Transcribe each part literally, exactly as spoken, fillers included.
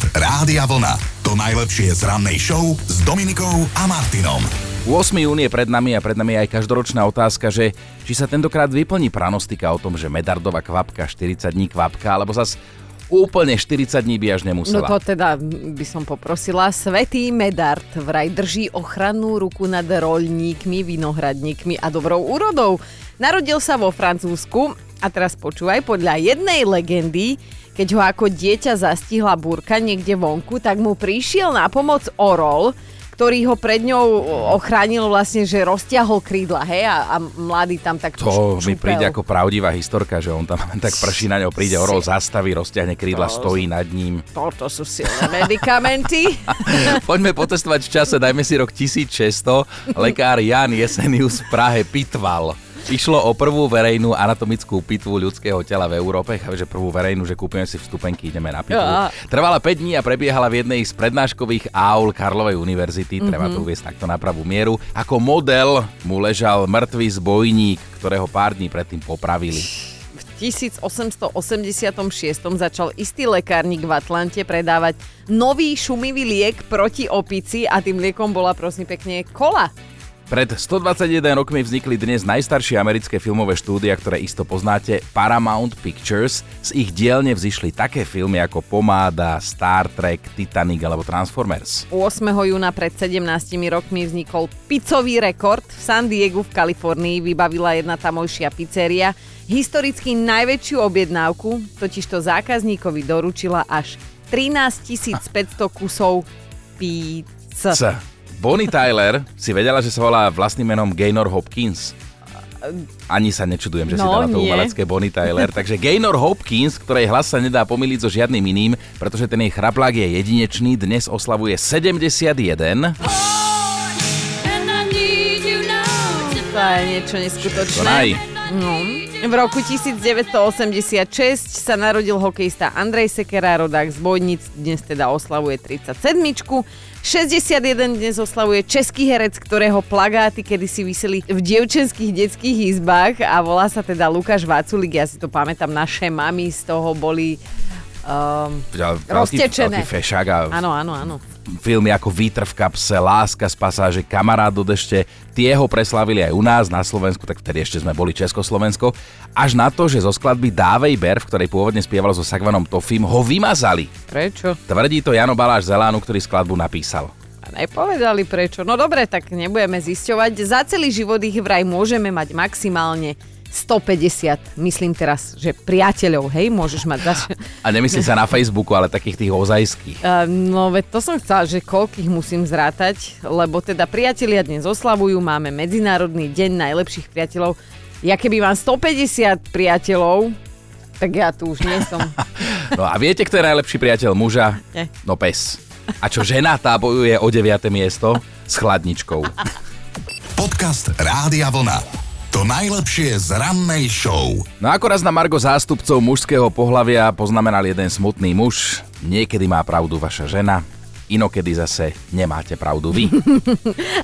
podcast Rádia Vlna. To najlepšie z rannej show s Dominikou a Martinom. ôsmeho júna je pred nami a pred nami je aj každoročná otázka, že či sa tentokrát vyplní pranostika o tom, že Medardova kvapka štyridsať dní kvapka, alebo zas úplne štyridsať dní by až nemusela. No to teda by som poprosila. Svätý Medard vraj drží ochrannú ruku nad roľníkmi, vinohradníkmi a dobrou úrodou. Narodil sa vo Francúzsku a teraz počúvaj, podľa jednej legendy, keď ho ako dieťa zastihla búrka niekde vonku, tak mu prišiel na pomoc orol, ktorý ho pred ňou ochránil vlastne, že roztiahol krídla, hej, a, a mladý tam tak to šupel. Mi príde ako pravdivá historka, že on tam tak prší na ňo, príde orol, zastaví, roztiahne krídla, to, stojí nad ním. Toto sú silné medikamenty. Poďme potestovať v čase, dajme si rok tisíc šesťsto, lekár Ján Jesenius v Prahe pitval. Išlo o prvú verejnú anatomickú pitvu ľudského tela v Európe. Chápeš, že prvú verejnú, že kúpime si vstupenky, ideme na pitvu. Ja. Trvala päť dní a prebiehala v jednej z prednáškových aul Karlovej univerzity, mm-hmm. treba to uviesť takto na pravú mieru. Ako model mu ležal mŕtvý zbojník, ktorého pár dní predtým popravili. V tisíc osemsto osemdesiatom šiestom začal istý lekárnik v Atlante predávať nový šumivý liek proti opici a tým liekom bola prosím pekne kola. Pred stodvadsaťjeden rokmi vznikli dnes najstaršie americké filmové štúdia, ktoré isto poznáte, Paramount Pictures. Z ich dielne vzýšli také filmy ako Pomáda, Star Trek, Titanic alebo Transformers. ôsmeho júna pred sedemnástimi rokmi vznikol pizzový rekord. V San Diegu v Kalifornii vybavila jedna tamojšia pizzeria historicky najväčšiu objednávku, totižto zákazníkovi doručila až trinásťtisícpäťsto kusov pizz. Bonnie Tyler si vedela, že sa volá vlastným menom Gaynor Hopkins. Ani sa nečudujem, že no, si dala to umelecké Bonnie Tyler. Takže Gaynor Hopkins, ktorej hlas sa nedá pomýliť so žiadnym iným, pretože ten jej chraplák je jedinečný, dnes oslavuje sedemdesiatjeden. To je niečo neskutočné. No. V roku devätnásťstoosemdesiatšesť sa narodil hokejista Andrej Sekera, rodák z Bojnic, dnes teda oslavuje tridsaťsedmičku. šesťdesiatjeden dnes oslavuje český herec, ktorého plagáty kedysi viseli v dievčenských detských izbách a volá sa teda Lukáš Vaculík. Ja si to pamätám, naše mami z toho boli um, ja, roztečené. Áno, áno, áno. Filmy ako Výtrvka, pse, Láska z pasáže, Kamarát do dešte, tie ho preslavili aj u nás na Slovensku, tak vtedy ešte sme boli Československo, až na to, že zo skladby Dávej Ber, v ktorej pôvodne spieval so Sagvanom Tofim, ho vymazali. Prečo? Tvrdí to Jano Baláš z Elánu, ktorý skladbu napísal. A nepovedali prečo. No dobre, tak nebudeme zisťovať. Za celý život ich vraj môžeme mať maximálne stopäťdesiat, myslím teraz, že priateľov, hej, môžeš mať zač... A nemyslím sa na Facebooku, ale takých tých ozajských. Uh, no veď to som chcela, že koľkých musím zrátať, lebo teda priatelia dnes oslavujú, máme Medzinárodný deň najlepších priateľov. Ja keby mám stopäťdesiat priateľov, tak ja tu už nie som. No a viete, kto je najlepší priateľ muža? Nie. No pes. A čo žena, tá bojuje o deviate miesto s chladničkou. Podcast Rádia Vlna. To najlepšie z rannej show. No akoraz na margo zástupcov mužského pohlavia poznamenal jeden smutný muž. Niekedy má pravdu vaša žena, inokedy zase nemáte pravdu vy.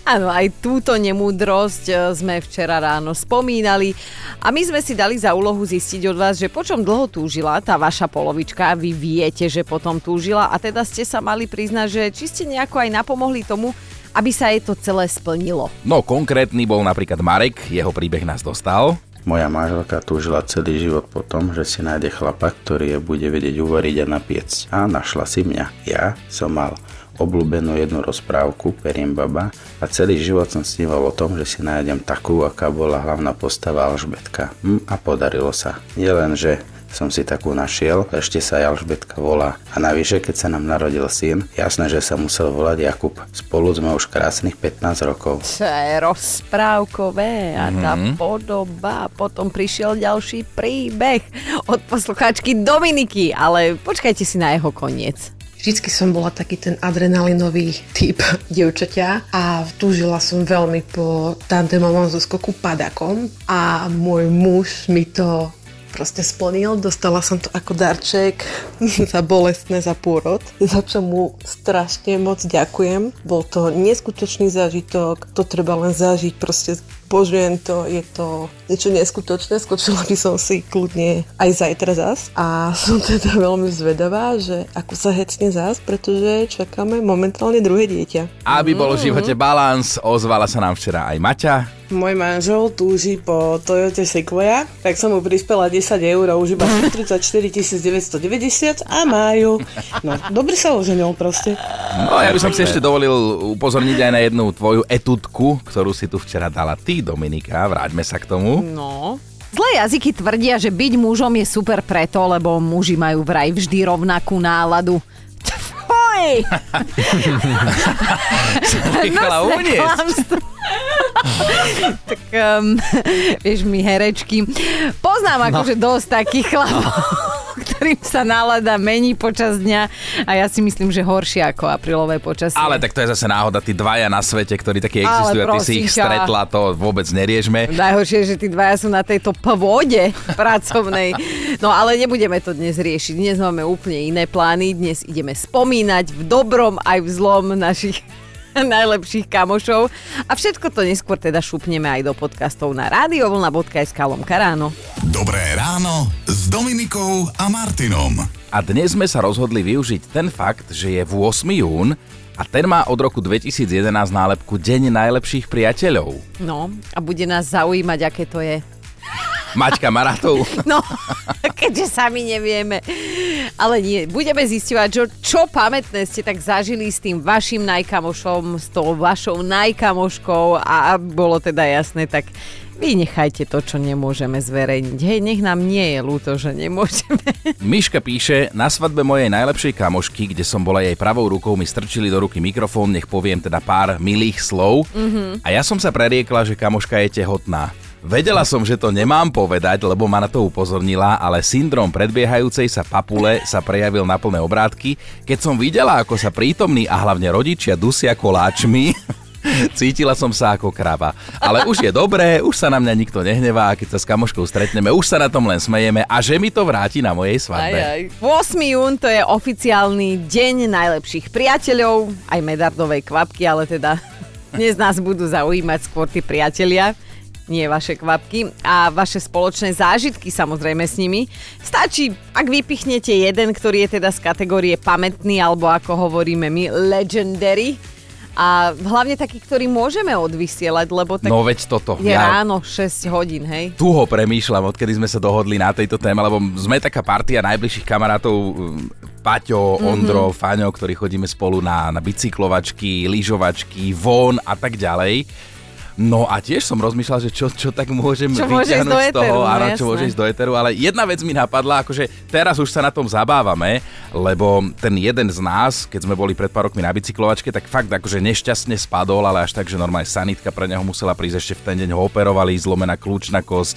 Áno, aj túto nemúdrosť sme včera ráno spomínali. A my sme si dali za úlohu zistiť od vás, že po čom dlho túžila tá vaša polovička. Vy viete, že potom túžila a teda ste sa mali priznať, že či ste nejako aj napomohli tomu, aby sa jej to celé splnilo. No konkrétny bol napríklad Marek, jeho príbeh nás dostal. Moja manželka túžila celý život po tom, že si nájde chlapa, ktorý je bude vedieť uvariť a napiecť. A našla si mňa. Ja som mal obľúbenú jednu rozprávku Perinbaba a celý život som sníval o tom, že si nájdem takú, aká bola hlavná postava Alžbetka. Hm, a podarilo sa. Nielenže som si takú našiel, ešte sa aj Alžbetka volá. A navyše, keď sa nám narodil syn, jasné, že sa musel volať Jakub. Spolu sme už krásnych pätnásť rokov. Čo je rozprávkové a tá mm-hmm. podoba. Potom prišiel ďalší príbeh od poslucháčky Dominiky, ale počkajte si na jeho koniec. Vždycky som bola taký ten adrenalinový typ dievčaťa a túžila som veľmi po tandemovom zoskoku padakom a môj muž mi to proste splnil, dostala som to ako darček za bolestné, za pôrod, za čo mu strašne moc ďakujem. Bol to neskutočný zážitok, to treba len zažiť, proste zbožujem to, je to niečo neskutočné, skočila by som si kľudne aj zajtra zas a som teda veľmi zvedavá, že ako sa hecne zas, pretože čakáme momentálne druhé dieťa. Aby bol v živote balans, ozvala sa nám včera aj Maťa. Môj manžel túži po Toyote Sequoia, tak som mu prispela desať eur, už iba tridsaťštyri tisíc deväťstodeväťdesiat a majú. No, dobre sa oženil proste. No, ja by som si ešte dovolil upozorniť aj na jednu tvoju etudku, ktorú si tu včera dala ty, Dominika. Vráťme sa k tomu. No... Zlé jazyky tvrdia, že byť mužom je super preto, lebo muži majú vraj vždy rovnakú náladu. Tvoj! Nosné klamstvo. Tak, um, vieš mi, herečky, poznám akože no. dosť takých chlapov, ktorým sa nálada mení počas dňa a ja si myslím, že horšie ako aprílové počasie. Ale tak to je zase náhoda, tí dvaja na svete, ktorí také existujú a ty si ich stretla, to vôbec neriežme. Najhoršie je, že tí dvaja sú na tejto pôde pracovnej. No ale nebudeme to dnes riešiť, dnes máme úplne iné plány, dnes ideme spomínať v dobrom aj v zlom našich najlepších kamošov. A všetko to neskôr teda šupneme aj do podcastov na rádio vlna bodka es ká lomka ráno. Dobré ráno s Dominikou a Martinom. A dnes sme sa rozhodli využiť ten fakt, že je ôsmeho júna a ten má od roku dvetisícjedenásť nálepku Deň najlepších priateľov. No a bude nás zaujímať, aké to je. Mať kamarátov. No, keďže sami nevieme. Ale nie, budeme zisťovať, čo, čo pamätné ste tak zažili s tým vašim najkamošom, s tou vašou najkamoškou a bolo teda jasné, tak vynechajte to, čo nemôžeme zverejniť. Hej, nech nám nie je ľúto, že nemôžeme. Miška píše, na svadbe mojej najlepšej kamošky, kde som bola jej pravou rukou, mi strčili do ruky mikrofón, nech poviem teda pár milých slov. Mm-hmm. A ja som sa preriekla, že kamoška je tehotná. Vedela som, že to nemám povedať, lebo ma na to upozornila, ale syndrom predbiehajúcej sa papule sa prejavil na plné obrátky. Keď som videla, ako sa prítomní a hlavne rodičia dusia koláčmi, cítila som sa ako krava. Ale už je dobré, už sa na mňa nikto nehnevá, keď sa s kamoškou stretneme, už sa na tom len smejeme a že mi to vráti na mojej svadbe. Aj, aj. ôsmeho júna to je oficiálny deň najlepších priateľov, aj medardovej kvapky, ale teda dnes nás budú zaujímať skôr tí priatelia. Nie vaše kvapky a vaše spoločné zážitky samozrejme s nimi. Stačí, ak vypichnete jeden, ktorý je teda z kategórie pamätný alebo ako hovoríme my, legendary. A hlavne taký, ktorý môžeme odvysielať, lebo tak no, veď toto. je ja... ráno šesť hodín, hej? Tu ho premýšľam, odkedy sme sa dohodli na tejto téme, lebo sme taká partia najbližších kamarátov Paťo, Ondro, mm-hmm. Fáňo, ktorí chodíme spolu na, na bicyklovačky, lyžovačky, von a tak ďalej. No a tiež som rozmýšľal, že čo, čo tak môžem čo vyťahnuť z toho, áno, no, čo môže ísť do éteru, ale jedna vec mi napadla, akože teraz už sa na tom zabávame, lebo ten jeden z nás, keď sme boli pred pár rokmi na bicyklovačke, tak fakt akože nešťastne spadol, ale až tak, že normálne sanitka pre neho musela prísť, ešte v ten deň ho operovali, zlomená kľúčna kosť.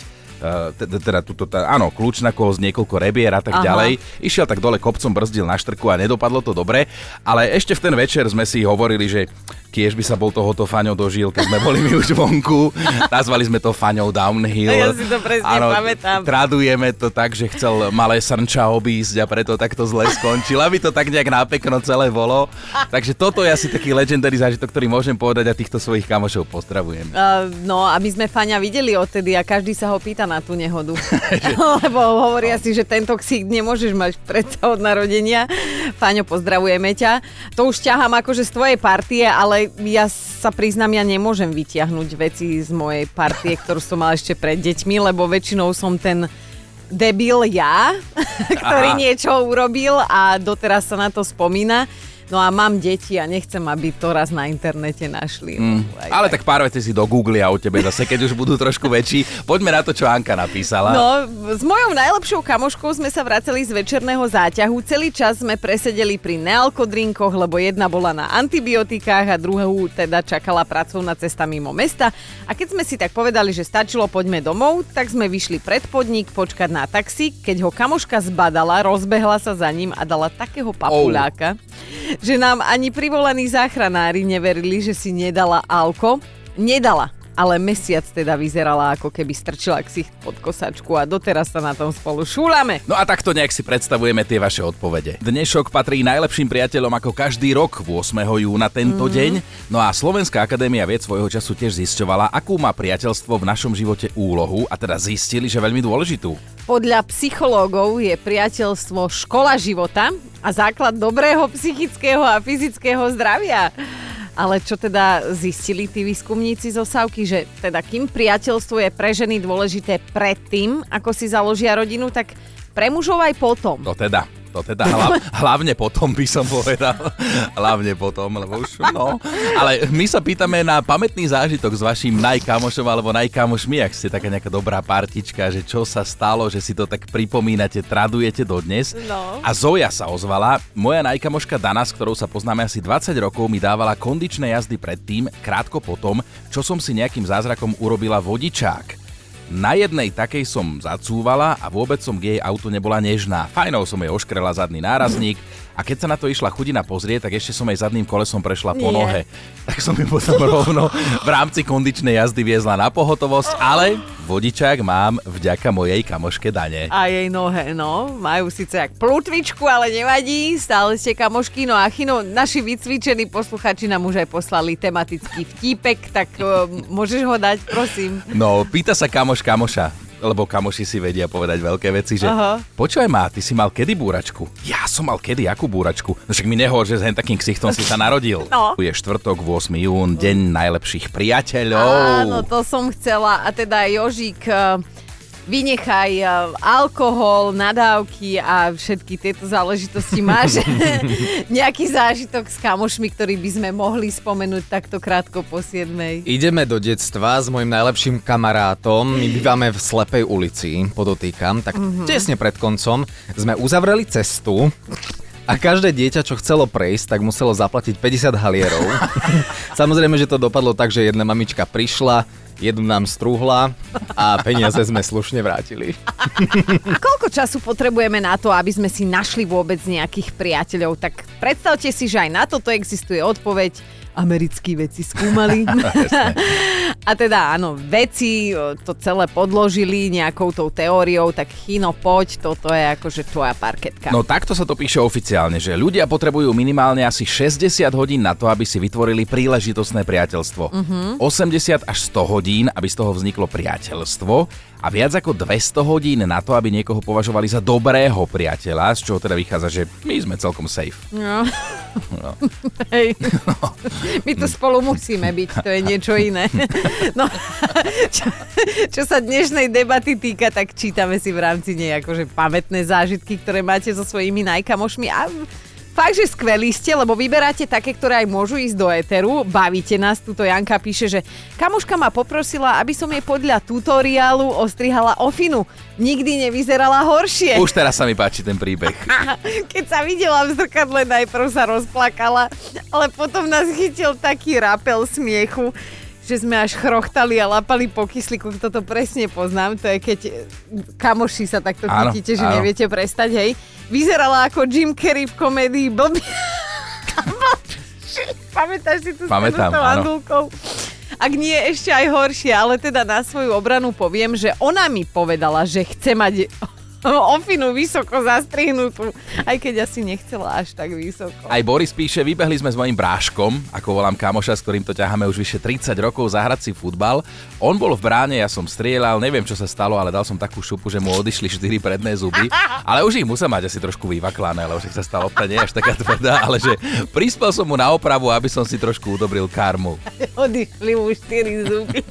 teda tuto, áno, kľúčna kosť, niekoľko rebier a tak Aha. ďalej. Išiel tak dole kopcom, brzdil na štrku a nedopadlo to dobre, ale ešte v ten večer sme si hovorili, že tiež by sa bol tohoto Faňo dožil, keď sme boli my už vonku. Nazvali sme to Faňou Downhill. Ja si to presne áno, pamätám. Tradujeme to tak, že chcel malé srnča obísť a preto takto zle skončil, aby to tak nejak napekno celé bolo. Takže toto je asi taký legendary zážitok, ktorý môžem povedať a týchto svojich kamošov pozdravujem. Uh, no a my sme Faňa videli odtedy a každý sa ho pýta na tú nehodu. Lebo hovoria si, že tento ksík nemôžeš mať predsa od narodenia. Fáňo, pozdravujeme ťa. To už ťahám akože z tvojej partie, ale ja sa priznám, ja nemôžem vytiahnuť veci z mojej partie, ktorú som mala ešte pred deťmi, lebo väčšinou som ten debil ja, ktorý Aha. niečo urobil a doteraz sa na to spomína. No a mám deti a nechcem, aby to raz na internete našli. Mm. Aj, ale tak pár vecí si dogooglia o tebe zase, keď už budú trošku väčší. Poďme na to, čo Anka napísala. No, s mojou najlepšou kamoškou sme sa vraceli z večerného záťahu. Celý čas sme presedeli pri nealkodrinkoch, lebo jedna bola na antibiotikách a druhú teda čakala pracovná cesta mimo mesta. A keď sme si tak povedali, že stačilo, poďme domov, tak sme vyšli pred podnik počkať na taxík. Keď ho kamoška zbadala, rozbehla sa za ním a dala takého papuláka, oh. že nám ani privolaní záchranári neverili, že si nedala alko. Nedala. ale mesiac teda vyzerala, ako keby strčila ksicht pod kosačku a doteraz sa na tom spolu šúlame. No a takto nejak si predstavujeme tie vaše odpovede. Dnešok patrí najlepším priateľom ako každý rok ôsmeho júna tento mm-hmm. deň. No a Slovenská akadémia vied svojho času tiež zisťovala, akú má priateľstvo v našom živote úlohu, a teda zistili, že veľmi dôležitú. Podľa psychológov je priateľstvo škola života a základ dobrého psychického a fyzického zdravia. Ale čo teda zistili tí výskumníci zo Savky, že teda kým priateľstvo je pre ženy dôležité predtým, ako si založia rodinu, tak pre mužov aj potom. To teda, to teda, hla, hlavne potom by som povedal. Hlavne potom, lebo už no. Ale my sa pýtame na pamätný zážitok s vaším najkámošom alebo najkámošmi, ak ste taká nejaká dobrá partička, že čo sa stalo, že si to tak pripomínate, tradujete dodnes. No. A Zoja sa ozvala. Moja najkamoška Dana, s ktorou sa poznáme asi dvadsať rokov, mi dávala kondičné jazdy predtým, krátko potom, čo som si nejakým zázrakom urobila vodičák. Na jednej takej som zacúvala a vôbec som k jej autu nebola nežná. Fajnou som jej oškrela zadný nárazník a keď sa na to išla chudina pozrieť, tak ešte som jej zadným kolesom prešla po Nie. nohe. Tak som ju potom rovno v rámci kondičnej jazdy viezla na pohotovosť, ale vodičák mám vďaka mojej kamoške Dane. A jej nohe, no, majú síce jak plutvičku, ale nevadí, stále ste kamošky. No a Chino, naši vycvičení posluchači nám už aj poslali tematický vtípek, tak uh, môžeš ho dať, prosím. No, pýta sa kamoš kamoša, lebo kamoši si vedia povedať veľké veci, že Aha. počuj ma, ty si mal kedy búračku? Ja som mal kedy akú búračku? No však mi nehovor, že s hen takým ksichtom si sa narodil. No. Je štvrtok, ôsmeho júna, deň najlepších priateľov. Áno, to som chcela. A teda Jožík, vynechaj alkohol, nadávky a všetky tieto záležitosti. Máš nejaký zážitok s kamošmi, ktorý by sme mohli spomenúť takto krátko po siedmej? Ideme do detstva s mojim najlepším kamarátom. My bývame v Slepej ulici, podotýkam, tak mm-hmm. tesne pred koncom sme uzavreli cestu a každé dieťa, čo chcelo prejsť, tak muselo zaplatiť päťdesiat halierov. Samozrejme, že to dopadlo tak, že jedna mamička prišla, jednu nám strúhla a peniaze sme slušne vrátili. Koľko času potrebujeme na to, aby sme si našli vôbec nejakých priateľov? Tak predstavte si, že aj na toto existuje odpoveď. Americkí vedci skúmali. A teda áno, vedci to celé podložili nejakou tou teóriou, tak Chino, poď, toto je akože tvoja parketka. No takto sa to píše oficiálne, že ľudia potrebujú minimálne asi šesťdesiat hodín na to, aby si vytvorili príležitostné priateľstvo. Uh-huh. osemdesiat až sto hodín, aby z toho vzniklo priateľstvo. A viac ako dvesto hodín na to, aby niekoho považovali za dobrého priateľa, z čoho teda vychádza, že my sme celkom safe. No. No. Hej. No. My tu spolu musíme byť, to je niečo iné. No. Čo, čo sa dnešnej debaty týka, tak čítame si v rámci nej akože pamätné zážitky, ktoré máte so svojimi najkamošmi a... Fakt, že skvelí ste, lebo vyberáte také, ktoré aj môžu ísť do éteru. Bavíte nás, tuto Janka píše, že kamoška ma poprosila, aby som jej podľa tutoriálu ostrihala ofinu. Nikdy nevyzerala horšie. Už teraz sa mi páči ten príbeh. Keď sa videla v zrkadle, najprv sa rozplakala, ale potom nás chytil taký rapel smiechu, že sme až chrochtali a lapali po kyslíku. Kto to presne poznám, to je keď kamoši sa takto chytíte, že áno. neviete prestať, hej. Vyzerala ako Jim Carrey v komédii Blbý. Pamätáš si tú scénu s tou Andulkou? Ak nie, ešte aj horšie, ale teda na svoju obranu poviem, že ona mi povedala, že chce mať ofinu vysoko zastrihnutú, aj keď asi nechcela až tak vysoko. Aj Boris píše, vybehli sme s mojím bráškom, ako volám kamoša, s ktorým to ťaháme už vyše tridsať rokov, zahrať si futbal. On bol v bráne, ja som strieľal, neviem, čo sa stalo, ale dal som takú šupu, že mu odišli štyri predné zuby, ale už ich musel mať asi trošku vyvaklané, lebo však sa stalo to nie až taká tvrdá, ale že prispel som mu na opravu, aby som si trošku udobril karmu. Odišli mu štyri zuby.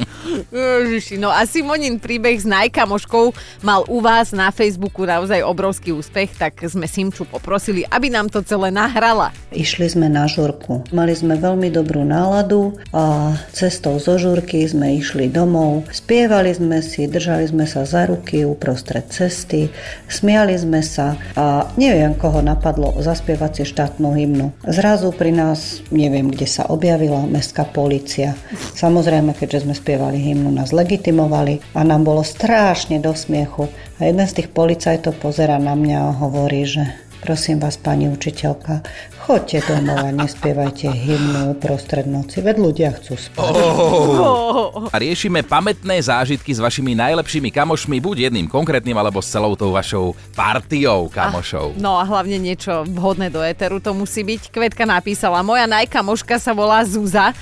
Ježiši, no a Simonin príbeh s najkamoškou mal u vás na Facebooku naozaj obrovský úspech, tak sme Simču poprosili, aby nám to celé nahrala. Išli sme na žurku. Mali sme veľmi dobrú náladu a cestou zo žurky sme išli domov. Spievali sme si, držali sme sa za ruky uprostred cesty, smiali sme sa a neviem, koho napadlo zaspievať si štátnu hymnu. Zrazu pri nás, neviem, kde sa objavila mestská polícia. Samozrejme, keďže sme spievali hymnu, nás legitimovali a nám bolo strašne do smiechu. A jeden z tých policajtov pozera na mňa a hovorí, že Prosím vás, pani učiteľka, choďte domov a nespievajte hymnu prostred noci, veď ľudia chcú spať. Oh. A riešime pamätné zážitky s vašimi najlepšími kamošmi, buď jedným konkrétnym, alebo s celou tou vašou partiou kamošov. A, no a hlavne niečo vhodné do éteru to musí byť. Kvetka napísala, moja najkamoška sa volá Zuza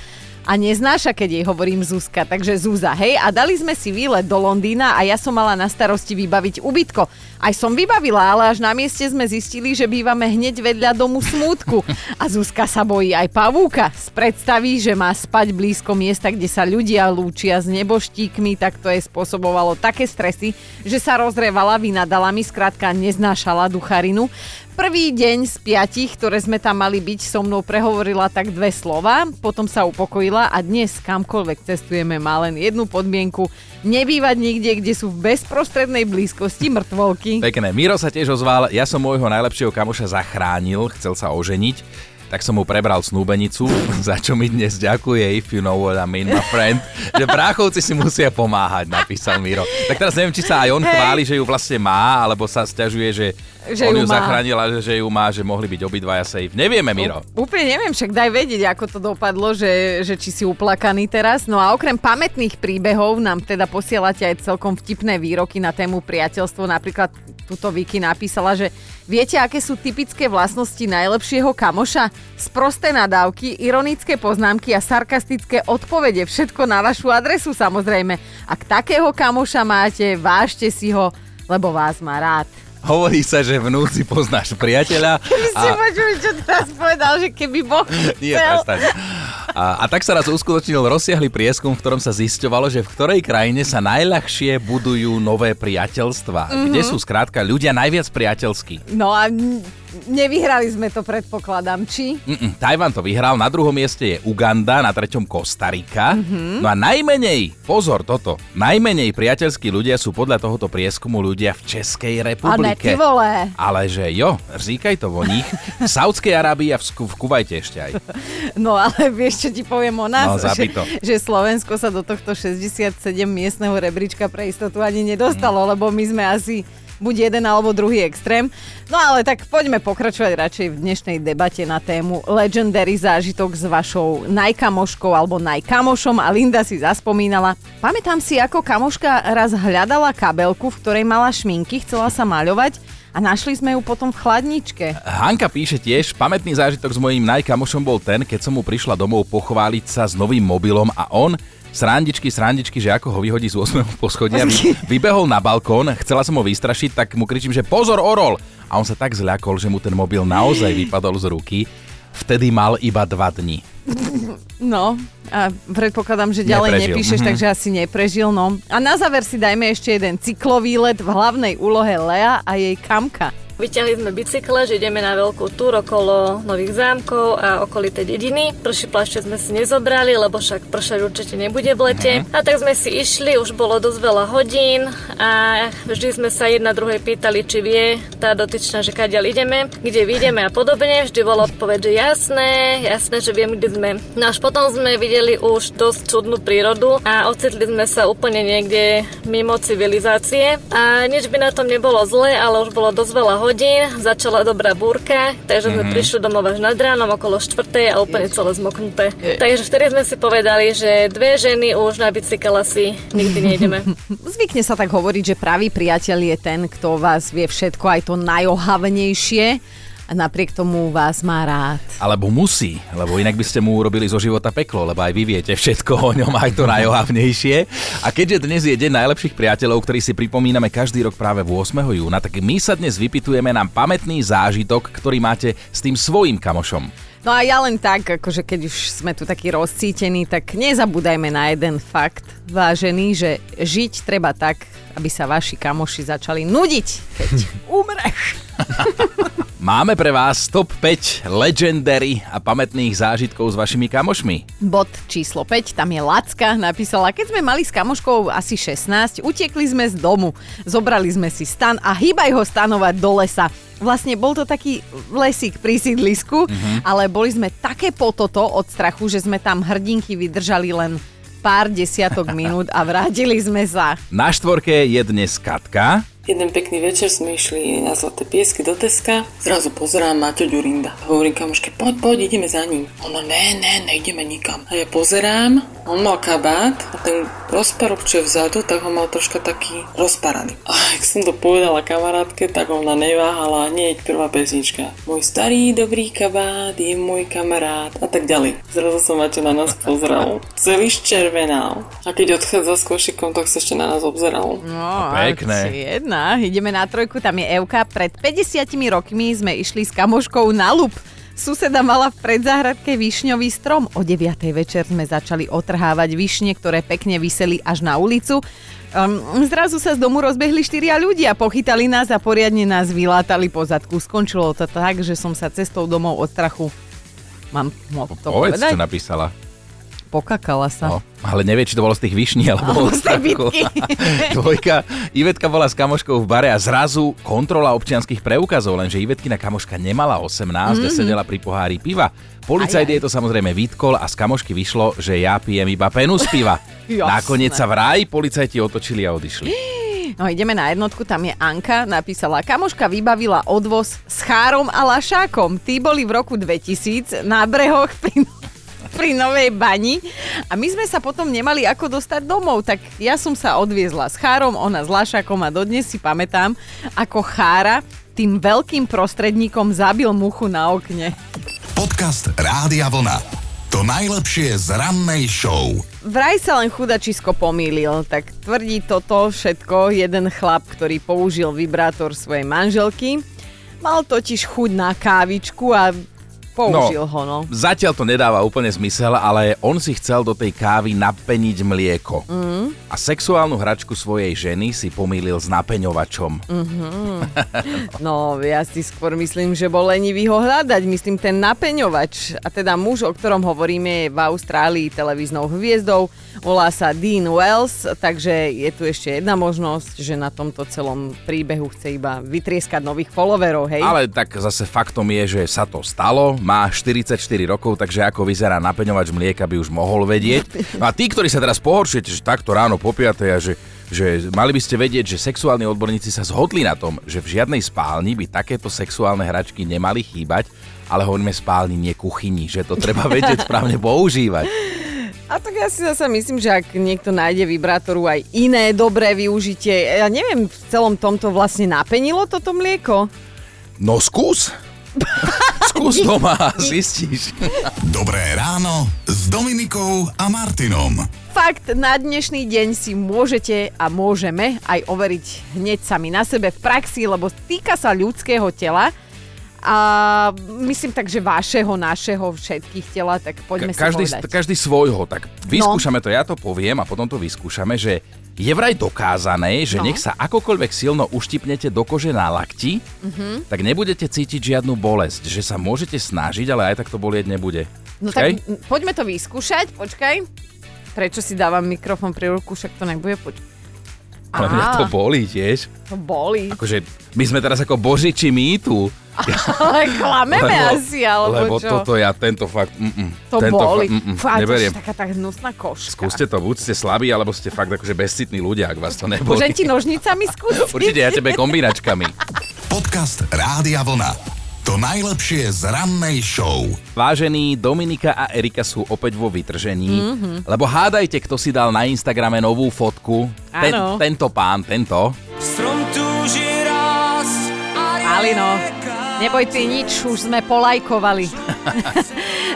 a neznáša, keď jej hovorím Zuzka, takže Zúza, hej. A dali sme si výlet do Londýna a ja som mala na starosti vybaviť ubytko. Aj som vybavila, ale až na mieste sme zistili, že bývame hneď vedľa domu smútku. A Zuzka sa bojí aj pavúka. Z predstavy, že má spať blízko miesta, kde sa ľudia lúčia s neboštíkmi, tak to jej spôsobovalo také stresy, že sa rozrevala, vynadala mi, skrátka neznášala ducharinu. Prvý deň z piatich, ktoré sme tam mali byť, so mnou prehovorila tak dve slova, potom sa upokojila a dnes kamkoľvek cestujeme má len jednu podmienku. Nebývať nikde, kde sú v bezprostrednej blízkosti mŕtvolky. Pekné. Miro sa tiež ozval, ja som môjho najlepšieho kamoša zachránil, chcel sa oženiť, tak som mu prebral snúbenicu, za čo mi dnes ďakuje, if you know what I mean, my friend, že bráchovci si musia pomáhať, napísal Miro. Tak teraz neviem, či sa aj on hey. chváli, že ju vlastne má, alebo sa sťažuje, že, že on ju, ju zachránila, že, že ju má, že mohli byť obidvaja safe. Nevieme, Miro. U, úplne neviem, však daj vedieť, ako to dopadlo, že, že či si uplakaný teraz. No a okrem pamätných príbehov nám teda posielate aj celkom vtipné výroky na tému priateľstvo. Napríklad tuto Vicky napísala, že viete, aké sú typické vlastnosti najlepšieho kamoša? Sprosté nadávky, ironické poznámky a sarkastické odpovede. Všetko na vašu adresu, samozrejme. Ak takého kamoša máte, vážte si ho, lebo vás má rád. Hovorí sa, že v núdzi poznáš priateľa. Keby ste a... počuli, čo teraz povedal, že keby Boh chcel. Nie, a, a tak sa raz uskutočnil rozsiahly prieskum, v ktorom sa zisťovalo, že v ktorej krajine sa najľahšie budujú nové priateľstvá. Mm-hmm. Kde sú skrátka ľudia najviac priateľskí. No a nevyhrali sme to, predpokladám, či? Mm-mm, Tajvan to vyhral, na druhom mieste je Uganda, na treťom Kostarika. Mm-hmm. No a najmenej, pozor toto, najmenej priateľskí ľudia sú podľa tohoto prieskumu ľudia v Českej republike. A ne, vole. Ale že jo, říkaj to o nich. V Saudskej Arábii a v, Ku- v Kuvajte ešte aj. No ale vieš, čo ti poviem o nás, no, že, že Slovensko sa do tohto šesťdesiatsedem miestneho rebríčka pre istotu ani nedostalo, mm. lebo my sme asi buď jeden alebo druhý extrém. No ale tak poďme pokračovať radšej v dnešnej debate na tému legendary zážitok s vašou najkamoškou alebo najkamošom. A Linda si zaspomínala, pamätám si, ako kamoška raz hľadala kabelku, v ktorej mala šminky, chcela sa maľovať. A našli sme ju potom v chladničke. Hanka píše tiež, pamätný zážitok s mojím najkamošom bol ten, keď som mu prišla domov pochváliť sa s novým mobilom a on, srandičky, srandičky, že ako ho vyhodí z ôsmeho poschodia, vybehol na balkón, chcela som ho vystrašiť, tak mu kričím, že pozor, orol! A on sa tak zľakol, že mu ten mobil naozaj vypadol z ruky. Vtedy mal iba dva dni. No, a predpokladám, že ďalej neprežil. Nepíšeš, mm-hmm. takže asi neprežil, no. A na záver si dajme ešte jeden cyklovýlet v hlavnej úlohe Lea a jej kamka. Vyťahli sme bicykle, že ideme na veľkú túr okolo Nových Zámkov a okolité dediny. Prší plášte sme si nezobrali, lebo však pršať určite nebude v lete. Mm-hmm. A tak sme si išli, už bolo dosť veľa hodín a vždy sme sa jedna druhej pýtali, či vie tá dotyčná, že kadiaľ ideme, kde ideme a podobne. Vždy bola odpoveď, že jasné, jasné, že viem, kde sme. No až potom sme videli už dosť čudnú prírodu a ocitli sme sa úplne niekde mimo civilizácie. A nič by na tom nebolo zle, ale už bolo dosť veľa hodín, začala dobrá búrka, takže mm-hmm. sme prišli domov až nad ránom okolo štvrtej a úplne celé zmoknuté. Je. Takže vtedy sme si povedali, že dve ženy už na bicykle si nikdy nejdeme. Zvykne sa tak hovoriť, že pravý priateľ je ten, kto vás vie všetko, aj to najohavnejšie. A napriek tomu vás má rád. Alebo musí, lebo inak by ste mu urobili zo života peklo, lebo aj vy viete všetko o ňom, aj to najohavnejšie. A keďže dnes je deň najlepších priateľov, ktorý si pripomíname každý rok práve ôsmeho júna, tak my sa dnes vypytujeme na pamätný zážitok, ktorý máte s tým svojím kamošom. No a ja len tak, akože keď už sme tu takí rozcítení, tak nezabúdajme na jeden fakt, vážený, že žiť treba tak, aby sa vaši kamoši začali nudiť, keď umreš. Máme pre vás top päť legendary a pamätných zážitkov s vašimi kamošmi. Bod číslo päť, tam je Lacka, napísala, keď sme mali s kamoškou asi šestnásť, utekli sme z domu, zobrali sme si stan a hýbaj ho stanovať do lesa. Vlastne bol to taký lesík pri sídlisku, mm-hmm. ale boli sme také pototo od strachu, že sme tam hrdinky vydržali len pár desiatok minút a vrátili sme sa. Na štvorke je dnes Katka. Jeden pekný večer sme išli na Zlaté piesky do Teska, zrazu pozerám Maťo Ďurinda. Hovorím kamoške, poď, poď, ideme za ním. Ona, ne, ne, nejdeme nikam. A ja pozerám, on mal kabát a ten rozparok, čo je vzadu, tak ho mal troška taký rozparaný. A jak som to povedala kamarátke, tak ona neváhala, hneď prvá pesnička. Môj starý dobrý kabát je môj kamarát a tak ďalej. Zrazu som Maťo na nás pozrel, celý ščervenal. A keď odchádza s košikom, tak sa ešte na nás obzeral. No, pekné. Jedna. No, ideme na trojku, tam je Evka. Pred päťdesiatimi rokmi sme išli s kamoškou na lup. Suseda mala v predzahradke višňový strom. O deviatej večer sme začali otrhávať višne, ktoré pekne viseli až na ulicu. Um, zrazu sa z domu rozbehli štyria ľudia, pochytali nás a poriadne nás vylátali po zadku. Skončilo to tak, že som sa cestou domov od strachu... Mám to povedať? Povedz, čo napísala. Pokakala sa. No, ale nevie, či to bolo z tých višní, alebo no, z tej bitky. Dvojka. Ivetka bola s kamoškou v bare a zrazu kontrola občianskych preukazov, lenže Ivetkina kamoška nemala osemnásť, mm-hmm. sedela pri pohári piva. Policajt jej to samozrejme vytkol a z kamošky vyšlo, že ja pijem iba penu z piva. Nakoniec sa vraj policajti otočili a odišli. No ideme na jednotku, tam je Anka, napísala: kamoška vybavila odvoz s Chárom a Lašákom. Tí boli v roku dvetisíc na brehoch pri... pri Novej Bani a my sme sa potom nemali ako dostať domov, tak ja som sa odviezla s Chárom, ona s Lašakom a dodnes si pamätám, ako Chára tým veľkým prostredníkom zabil muchu na okne. Podcast Rádia Vlna. To najlepšie z rannej show. Vraj sa len chudačisko pomýlil, tak tvrdí toto všetko jeden chlap, ktorý použil vibrátor svojej manželky. Mal totiž chuť na kávičku a použil no, ho, no. Zatiaľ to nedáva úplne zmysel, ale on si chcel do tej kávy napeniť mlieko. Mm. A sexuálnu hračku svojej ženy si pomýlil s napeňovačom. Mm-hmm. No, ja si skôr myslím, že bol lenivý ho hľadať. Myslím, ten napeňovač. A teda muž, o ktorom hovoríme, je v Austrálii televíznou hviezdou. Volá sa Dean Wells, takže je tu ešte jedna možnosť, že na tomto celom príbehu chce iba vytrieskať nových followerov, hej? Ale tak zase faktom je, že sa to stalo. Má štyridsaťštyri rokov, takže ako vyzerá napeňovač mlieka by už mohol vedieť. A tí, ktorí sa teraz pohoršujete, že takto ráno po piatej a že, že mali by ste vedieť, že sexuálni odborníci sa zhodli na tom, že v žiadnej spálni by takéto sexuálne hračky nemali chýbať, ale hovoríme spálni, nie kuchyni, že to treba vedieť správne používať. A tak ja si zase myslím, že ak niekto nájde vibrátoru aj iné dobré využitie, ja neviem, v celom tomto vlastne napenilo toto mlieko? No skús! Skús doma a zistíš. Dobré ráno s Dominikou a Martinom. Fakt na dnešný deň si môžete a môžeme aj overiť hneď sami na sebe v praxi, lebo týka sa ľudského tela. A myslím tak, že vášeho, našeho, všetkých tela, tak poďme Ka- každý, si povedať. Každý svojho, tak vyskúšame no. to, ja to poviem a potom to vyskúšame, že je vraj dokázané, že no. nech sa akokoľvek silno uštipnete do kože na lakti, mm-hmm. tak nebudete cítiť žiadnu bolesť, že sa môžete snažiť, ale aj tak to bolieť nebude. No okay? Tak poďme to vyskúšať, počkaj. Prečo si dávam mikrofón pri ruku, však to nebude počuť. Ale mňa to bolí tiež. To bolí. Akože my sme teraz ako božiči mýtu. Ale klameme lebo, asi, alebo lebo čo? Lebo toto ja, tento fakt, mm-mm. To tento bolí. Fa- mm-mm, Fá, neberiem. To je taká tá hnusná koška. Skúste to, buď ste slabí, alebo ste fakt akože bezcitní ľudia, ak vás to nebolí. Môžem ti nožnicami skúsiť? Určite, ja tebe kombinačkami. Podcast Rádia Vlna. To najlepšie z rannej show. Vážení, Dominika a Erika sú opäť vo vytržení, mm-hmm. lebo hádajte, kto si dal na Instagrame novú fotku. Ten, tento pán, tento. Strom túži rast a Alino, neboj ty nič, už sme polajkovali.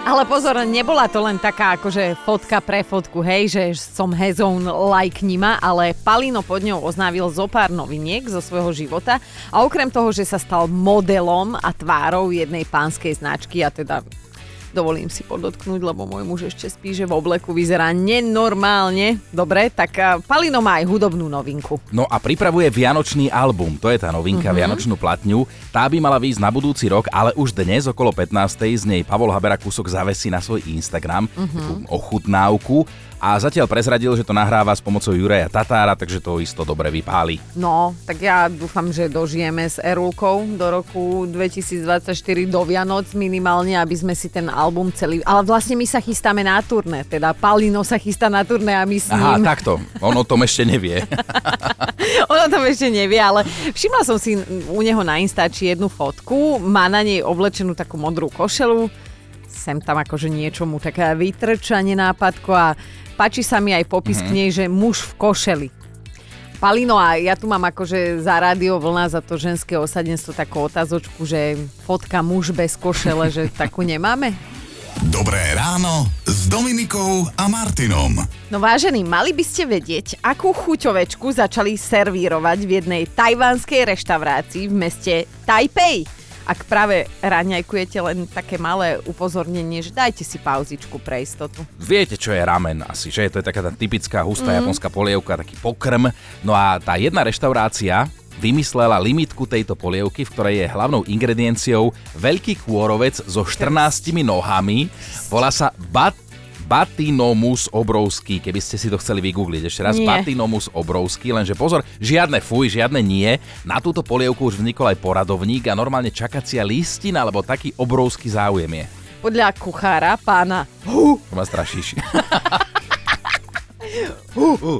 Ale pozor, nebola to len taká akože fotka pre fotku, hej, že som hezón lajknima, ale Palino pod ňou oznávil zo pár noviniek zo svojho života a okrem toho, že sa stal modelom a tvárou jednej pánskej značky a teda dovolím si podotknúť, lebo môj muž ešte spí, že v obleku vyzerá nenormálne. Dobre, tak Palino má aj hudobnú novinku. No a pripravuje vianočný album, to je tá novinka, mm-hmm. vianočnú platňu. Tá by mala výjsť na budúci rok, ale už dnes okolo pätnástej z nej Pavol Habera kúsok zavesí na svoj Instagram, mm-hmm. ochutnávku a zatiaľ prezradil, že to nahráva s pomocou Juraja Tatára, takže to isto dobre vypáli. No, tak ja dúfam, že dožijeme s Erulkou do roku dvetisícdvadsaťštyri do Vianoc minimálne, aby sme si ten album celý, ale vlastne my sa chystáme na turné, teda Palino sa chystá na turné a my s ním. Aha, takto, on o tom ešte nevie. On o tom ešte nevie, ale všimla som si u neho na Instači jednu fotku, má na nej oblečenú takú modrú košelu, sem tam akože niečomu taká vytrča nenápadko a páči sa mi aj popis mm-hmm. k nej, že muž v košeli. Palino, a ja tu mám akože za Rádio Vlna, za to ženské osadenstvo takú otázočku, že fotka muž bez košele, že takú nemáme? Dobré ráno s Dominikou a Martinom. No vážení, mali by ste vedieť, akú chuťovečku začali servírovať v jednej tajvanskej reštaurácii v meste Taipei. Ak práve raňajkujete, len také malé upozornenie, že dajte si pauzičku pre istotu. Viete, čo je ramen asi, že? To je taká tá typická hustá mm. japonská polievka, taký pokrm. No a tá jedna reštaurácia vymyslela limitku tejto polievky, v ktorej je hlavnou ingredienciou veľký kôrovec so štrnástimi nohami. Volá sa bat Batinomus obrovský, keby ste si to chceli vygoogliť. Ešte raz, nie. Batinomus obrovský, lenže pozor, žiadne fuj, žiadne nie. Na túto polievku už vznikol aj poradovník a normálne čakacia listina, alebo taký obrovský záujem je. Podľa kuchára, pána Hu. To ma strašíš. Hu, hu.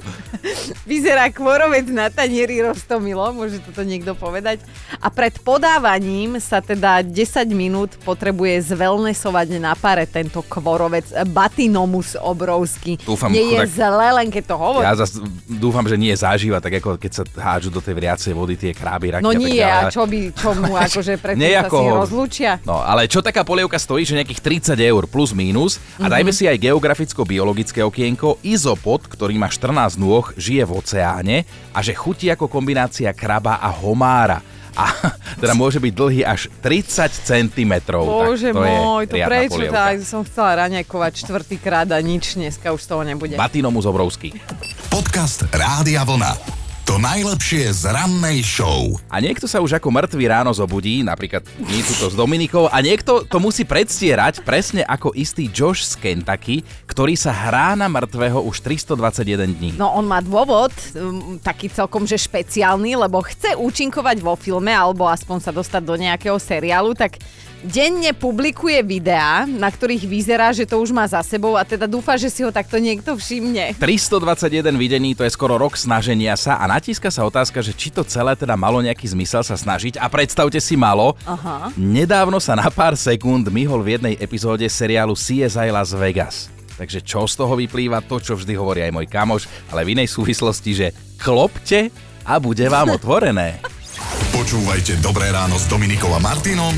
Vyzerá kôrovec na tanieri roztomilo, môže toto niekto povedať. A pred podávaním sa teda desať minút potrebuje zvelnesovať na pare tento kôrovec Batinomus obrovský. Dúfam, nie je tak zle, len keď to hovorí. Ja zas dúfam, že nie je záživa, tak ako keď sa hádžu do tej vriacej vody tie kráby, raky. No nie, a, tak, ale... a čo by, čo mu akože predtým sa si rozlúčia? No, ale čo taká polievka stojí, že nejakých tridsať eur plus mínus. A mm-hmm. dajme si aj geograficko-biologické okienko. Izopod, ktorý má štrnásť nôh, žije v oceáne a že chutí ako kombinácia kraba a homára. A teda môže byť dlhý až tridsať centimetrov. Bože tak to môj, to prečo? Tá, som chcela raňajkovať štvrtýkrát a nič, dneska už z toho nebude. Batinomus obrovský. Podcast Rádia Vlna. To najlepšie z rannej show. A niekto sa už ako mŕtvý ráno zobudí, napríklad my tuto s Dominikou, a niekto to musí predstierať presne ako istý Josh z Kentucky, ktorý sa hrá na mŕtvého už tristodvadsaťjeden dní. No on má dôvod, taký celkom že špeciálny, lebo chce účinkovať vo filme alebo aspoň sa dostať do nejakého seriálu, tak denne publikuje videá, na ktorých vyzerá, že to už má za sebou a teda dúfa, že si ho takto niekto všimne. tristodvadsaťjeden videní, to je skoro rok snaženia sa a natíska sa otázka, že či to celé teda malo nejaký zmysel sa snažiť a predstavte si malo. Aha. Nedávno sa na pár sekúnd myhol v jednej epizóde seriálu C S I Las Vegas. Takže čo z toho vyplýva to, čo vždy hovorí aj môj kamoš, ale v inej súvislosti, že klopte a bude vám otvorené. Počúvajte Dobré ráno s Dominikou a Martinom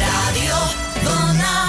Rádio Vlna.